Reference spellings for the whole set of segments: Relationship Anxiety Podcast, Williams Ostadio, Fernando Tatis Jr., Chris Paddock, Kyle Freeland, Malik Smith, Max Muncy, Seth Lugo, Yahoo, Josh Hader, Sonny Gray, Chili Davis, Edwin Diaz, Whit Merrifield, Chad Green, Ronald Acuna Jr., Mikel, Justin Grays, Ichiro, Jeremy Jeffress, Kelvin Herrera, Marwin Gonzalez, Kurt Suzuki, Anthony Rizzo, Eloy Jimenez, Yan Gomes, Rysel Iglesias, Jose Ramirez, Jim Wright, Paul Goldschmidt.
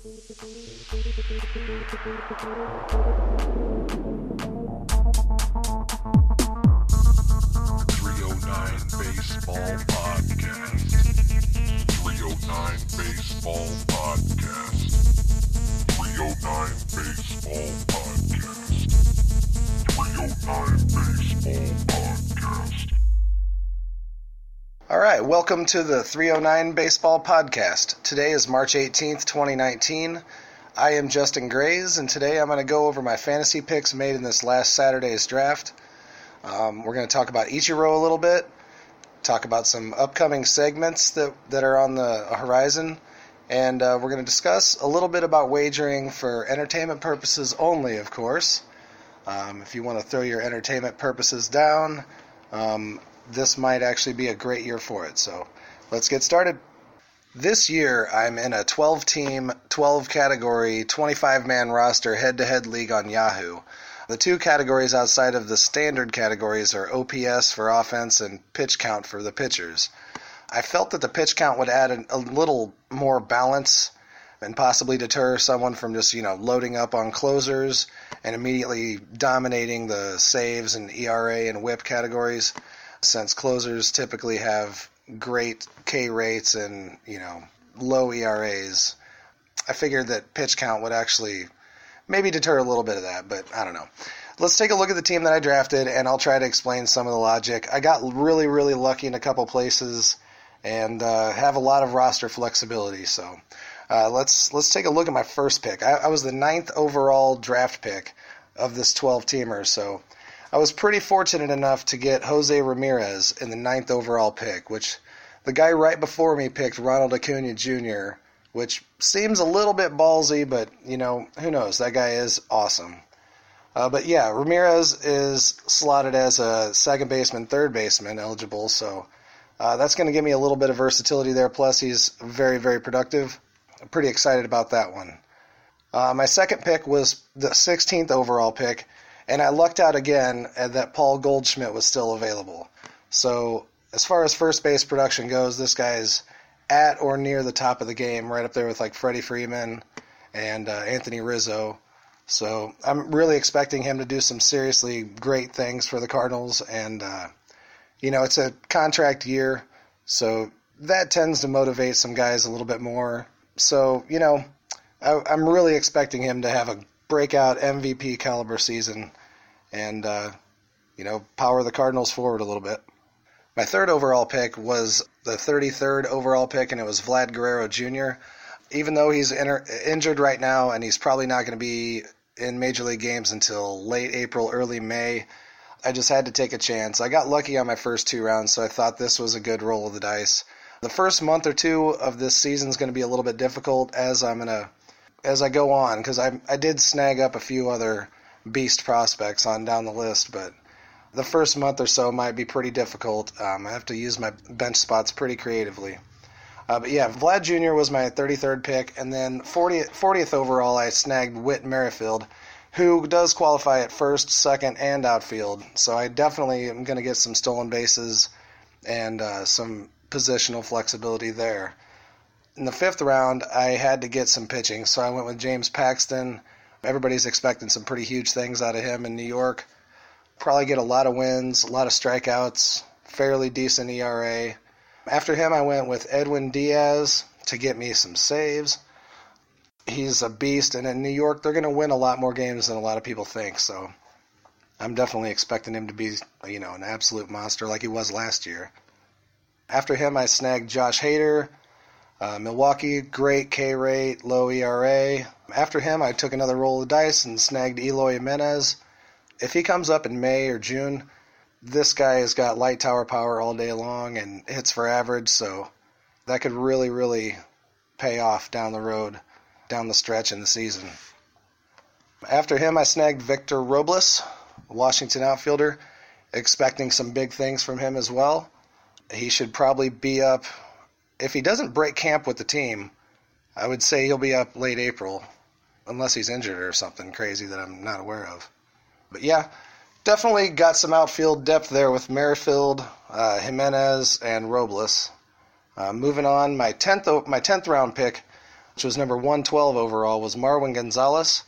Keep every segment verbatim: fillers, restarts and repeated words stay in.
three oh nine Baseball Podcast. All right, welcome to the three oh nine Baseball Podcast. Today is March eighteenth, twenty nineteen. I am Justin Grays, and today I'm going to go over my fantasy picks made in this last Saturday's draft. Um, we're going to talk about Ichiro a little bit, talk about some upcoming segments that, that are on the horizon, and uh, we're going to discuss a little bit about wagering for entertainment purposes only, of course. Um, if you want to throw your entertainment purposes down, um, this might actually be a great year for it. So let's get started. This year, I'm in a twelve-team, twelve-category, twenty-five-man roster head-to-head league on Yahoo. The two categories outside of the standard categories are O P S for offense and pitch count for the pitchers. I felt that the pitch count would add a, a little more balance and possibly deter someone from just, you know, loading up on closers and immediately dominating the saves and E R A and whip categories, since closers typically have great K rates and, you know, low E R As. I figured that pitch count would actually maybe deter a little bit of that, but I don't know. Let's take a look at the team that I drafted, and I'll try to explain some of the logic. I got really, really lucky in a couple places and uh, have a lot of roster flexibility. So uh, let's let's take a look at my first pick. I, I was the ninth overall draft pick of this twelve-teamer, so I was pretty fortunate enough to get Jose Ramirez in the ninth overall pick, which the guy right before me picked Ronald Acuna Junior, which seems a little bit ballsy, but, you know, who knows? That guy is awesome. Uh, but, yeah, Ramirez is slotted as a second baseman, third baseman eligible, so uh, that's going to give me a little bit of versatility there. Plus, he's very, very productive. I'm pretty excited about that one. Uh, my second pick was the sixteenth overall pick, and I lucked out again that Paul Goldschmidt was still available. So as far as first base production goes, this guy's at or near the top of the game, right up there with like Freddie Freeman and uh, Anthony Rizzo. So I'm really expecting him to do some seriously great things for the Cardinals. And, uh, you know, it's a contract year, so that tends to motivate some guys a little bit more. So, you know, I, I'm really expecting him to have a breakout M V P caliber season and, uh, you know, power the Cardinals forward a little bit. My third overall pick was the thirty-third overall pick, and it was Vlad Guerrero Junior Even though he's inter- injured right now and he's probably not going to be in Major League games until late April, early May, I just had to take a chance. I got lucky on my first two rounds, so I thought this was a good roll of the dice. The first month or two of this season is going to be a little bit difficult as I'm going to as I go on, because I, I did snag up a few other beast prospects on down the list, but the first month or so might be pretty difficult. Um, I have to use my bench spots pretty creatively. Uh, but yeah, Vlad Junior was my thirty-third pick, and then fortieth, fortieth overall I snagged Whit Merrifield, who does qualify at first, second, and outfield. So I definitely am going to get some stolen bases and uh, some positional flexibility there. In the fifth round, I had to get some pitching, so I went with James Paxton. Everybody's expecting some pretty huge things out of him in New York. Probably get a lot of wins, a lot of strikeouts, fairly decent E R A. After him, I went with Edwin Diaz to get me some saves. He's a beast, and in New York, they're going to win a lot more games than a lot of people think, so I'm definitely expecting him to be, you know, an absolute monster like he was last year. After him, I snagged Josh Hader. Uh, Milwaukee, great K rate, low E R A. After him, I took another roll of the dice and snagged Eloy Jimenez. If he comes up in May or June, this guy has got light tower power all day long and hits for average, so that could really, really pay off down the road, down the stretch in the season. After him, I snagged Victor Robles, Washington outfielder, expecting some big things from him as well. He should probably be up. If he doesn't break camp with the team, I would say he'll be up late April, unless he's injured or something crazy that I'm not aware of. But yeah, definitely got some outfield depth there with Merrifield, uh, Jimenez, and Robles. Uh, moving on, my tenth my tenth round pick, which was number one twelve overall, was Marwin Gonzalez.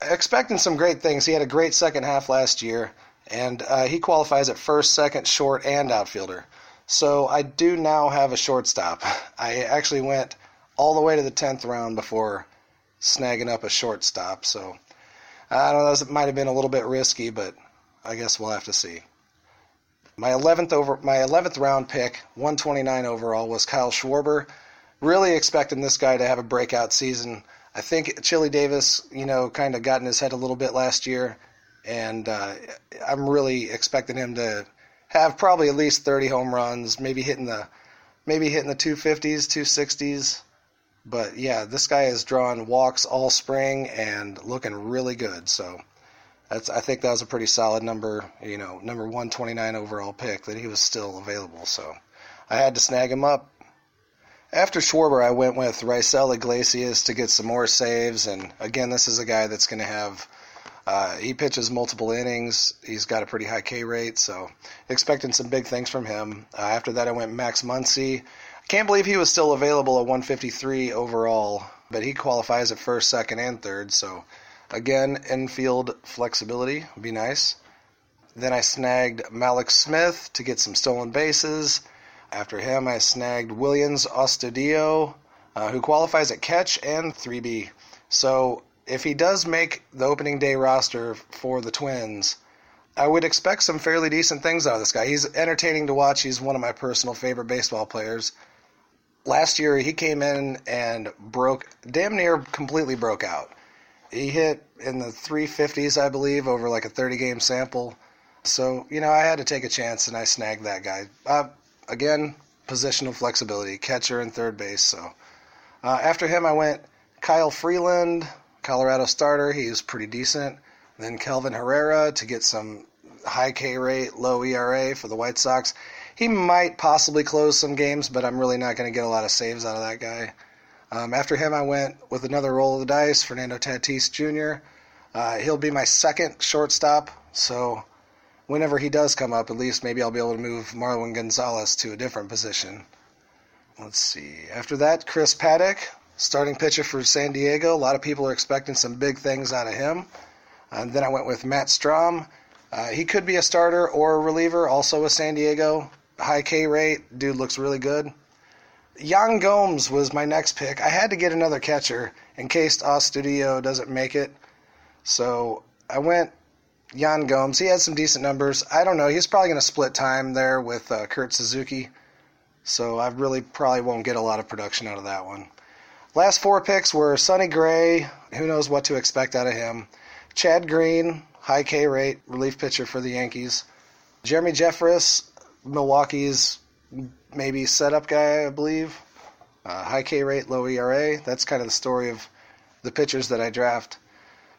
Expecting some great things. He had a great second half last year, and uh, he qualifies at first, second, short, and outfielder. So I do now have a shortstop. I actually went all the way to the tenth round before snagging up a shortstop. So I don't know, it might have been a little bit risky, but I guess we'll have to see. My eleventh over, my eleventh round pick, one twenty-nine overall, was Kyle Schwarber. Really expecting this guy to have a breakout season. I think Chili Davis, you know, kind of got in his head a little bit last year, and uh, I'm really expecting him to have probably at least thirty home runs, maybe hitting the, maybe hitting the two fifties, two sixties. But yeah, this guy has drawn walks all spring and looking really good. So that's, I think that was a pretty solid number, you know, number one twenty-nine overall pick, that he was still available. So I had to snag him up. After Schwarber, I went with Rysel Iglesias to get some more saves. And again, this is a guy that's going to have, uh, he pitches multiple innings. He's got a pretty high K rate, so expecting some big things from him. Uh, after that, I went Max Muncy. I can't believe he was still available at one fifty-three overall, but he qualifies at first, second, and third. So again, infield flexibility would be nice. Then I snagged Malik Smith to get some stolen bases. After him, I snagged Williams Ostadio, uh, who qualifies at catch and three B. So if he does make the opening day roster for the Twins, I would expect some fairly decent things out of this guy. He's entertaining to watch. He's one of my personal favorite baseball players. Last year, he came in and broke, damn near completely broke out. He hit in the three fifties, I believe, over like a thirty-game sample. So, you know, I had to take a chance, and I snagged that guy. Uh, Again, positional flexibility, catcher and third base. So uh, after him, I went Kyle Freeland, Colorado starter. He was pretty decent. Then Kelvin Herrera to get some high K rate, low E R A for the White Sox. He might possibly close some games, but I'm really not going to get a lot of saves out of that guy. Um, after him, I went with another roll of the dice, Fernando Tatis Junior Uh, he'll be my second shortstop, so whenever he does come up, at least maybe I'll be able to move Marwin Gonzalez to a different position. Let's see. After that, Chris Paddock, starting pitcher for San Diego. A lot of people are expecting some big things out of him. And then I went with Matt Strom. Uh, he could be a starter or a reliever, also with San Diego. High K rate. Dude looks really good. Yan Gomes was my next pick. I had to get another catcher in case Ostudio doesn't make it. So I went Yan Gomes. He had some decent numbers. I don't know. He's probably going to split time there with uh, Kurt Suzuki, so I really probably won't get a lot of production out of that one. Last four picks were Sonny Gray. Who knows what to expect out of him? Chad Green, high K rate, relief pitcher for the Yankees. Jeremy Jeffress, Milwaukee's maybe setup guy, I believe. Uh, high K rate, low E R A. That's kind of the story of the pitchers that I draft.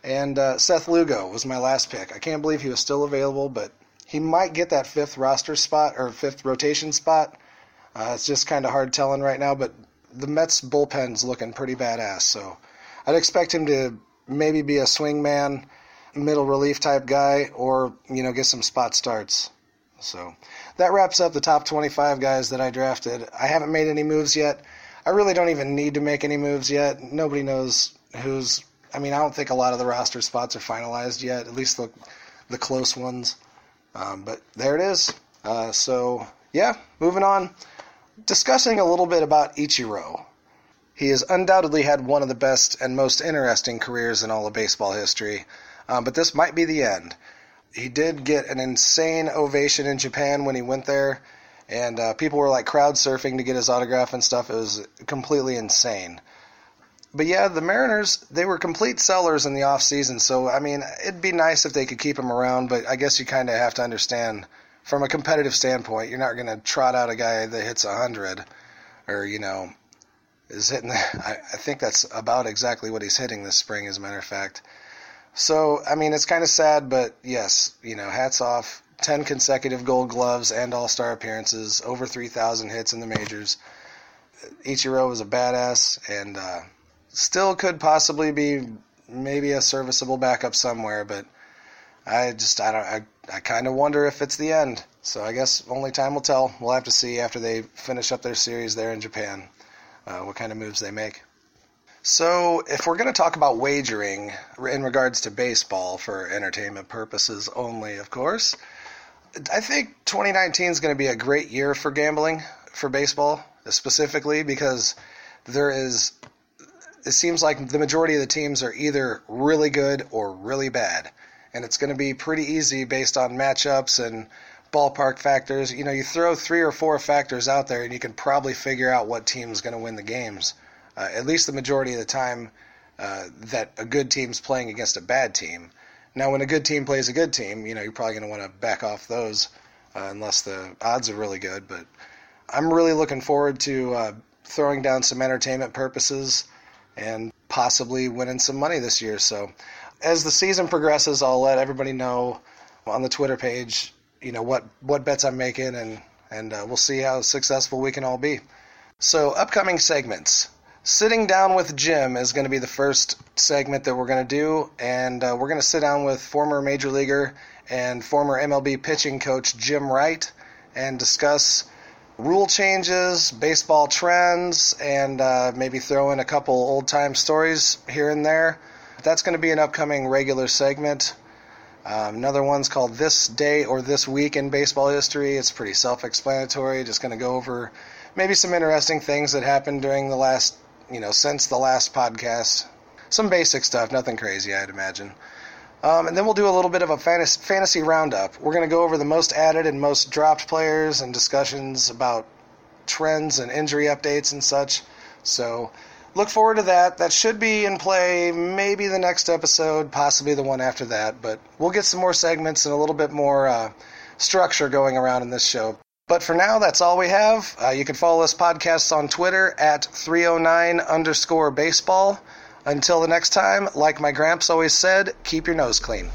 And uh, Seth Lugo was my last pick. I can't believe he was still available, but he might get that fifth roster spot or fifth rotation spot. Uh, it's just kind of hard telling right now, but the Mets' bullpen's looking pretty badass, so I'd expect him to maybe be a swing man, middle relief type guy, or, you know, get some spot starts. So that wraps up the top twenty-five guys that I drafted. I haven't made any moves yet. I really don't even need to make any moves yet. Nobody knows who's I mean, I don't think a lot of the roster spots are finalized yet, at least the the close ones. Um, but there it is. Uh, so, yeah, moving on. Discussing a little bit about Ichiro. He has undoubtedly had one of the best and most interesting careers in all of baseball history, um, but this might be the end. He did get an insane ovation in Japan when he went there, and uh, people were like crowd surfing to get his autograph and stuff. It was completely insane. But yeah, the Mariners, they were complete sellers in the offseason, so, I mean, it'd be nice if they could keep him around, but I guess you kind of have to understand, from a competitive standpoint, you're not going to trot out a guy that hits one hundred, or, you know, is hitting, the, I, I think that's about exactly what he's hitting this spring, as a matter of fact. So, I mean, it's kind of sad, but yes, you know, hats off, ten consecutive Gold Gloves and All-Star appearances, over three thousand hits in the majors. Ichiro was a badass, and uh still could possibly be maybe a serviceable backup somewhere, but I just, I don't, I, I kind of wonder if it's the end. So I guess only time will tell. We'll have to see after they finish up their series there in Japan, uh, what kind of moves they make. So if we're going to talk about wagering in regards to baseball for entertainment purposes only, of course, I think twenty nineteen is going to be a great year for gambling, for baseball specifically, because there is, it seems like the majority of the teams are either really good or really bad. And it's going to be pretty easy based on matchups and ballpark factors. You know, you throw three or four factors out there and you can probably figure out what team is going to win the games. Uh, at least the majority of the time uh, that a good team's playing against a bad team. Now, when a good team plays a good team, you know, you're probably going to want to back off those uh, unless the odds are really good. But I'm really looking forward to uh, throwing down some entertainment purposes and possibly winning some money this year. So as the season progresses, I'll let everybody know on the Twitter page, you know, what, what bets I'm making, and, and uh, we'll see how successful we can all be. So upcoming segments. Sitting Down with Jim is going to be the first segment that we're going to do, and uh, we're going to sit down with former Major Leaguer and former M L B pitching coach Jim Wright and discuss rule changes, baseball trends, and uh, maybe throw in a couple old-time stories here and there. That's going to be an upcoming regular segment. Um, another one's called This Day or This Week in Baseball History. It's pretty self-explanatory. Just going to go over maybe some interesting things that happened during the last you know, since the last podcast. Some basic stuff, nothing crazy, I'd imagine. Um, and then we'll do a little bit of a fantasy, fantasy roundup. We're going to go over the most added and most dropped players and discussions about trends and injury updates and such. So look forward to that. That should be in play maybe the next episode, possibly the one after that. But we'll get some more segments and a little bit more uh, structure going around in this show. But for now, that's all we have. Uh, you can follow this podcast on Twitter at three oh nine underscore baseball. Until the next time, like my gramps always said, keep your nose clean.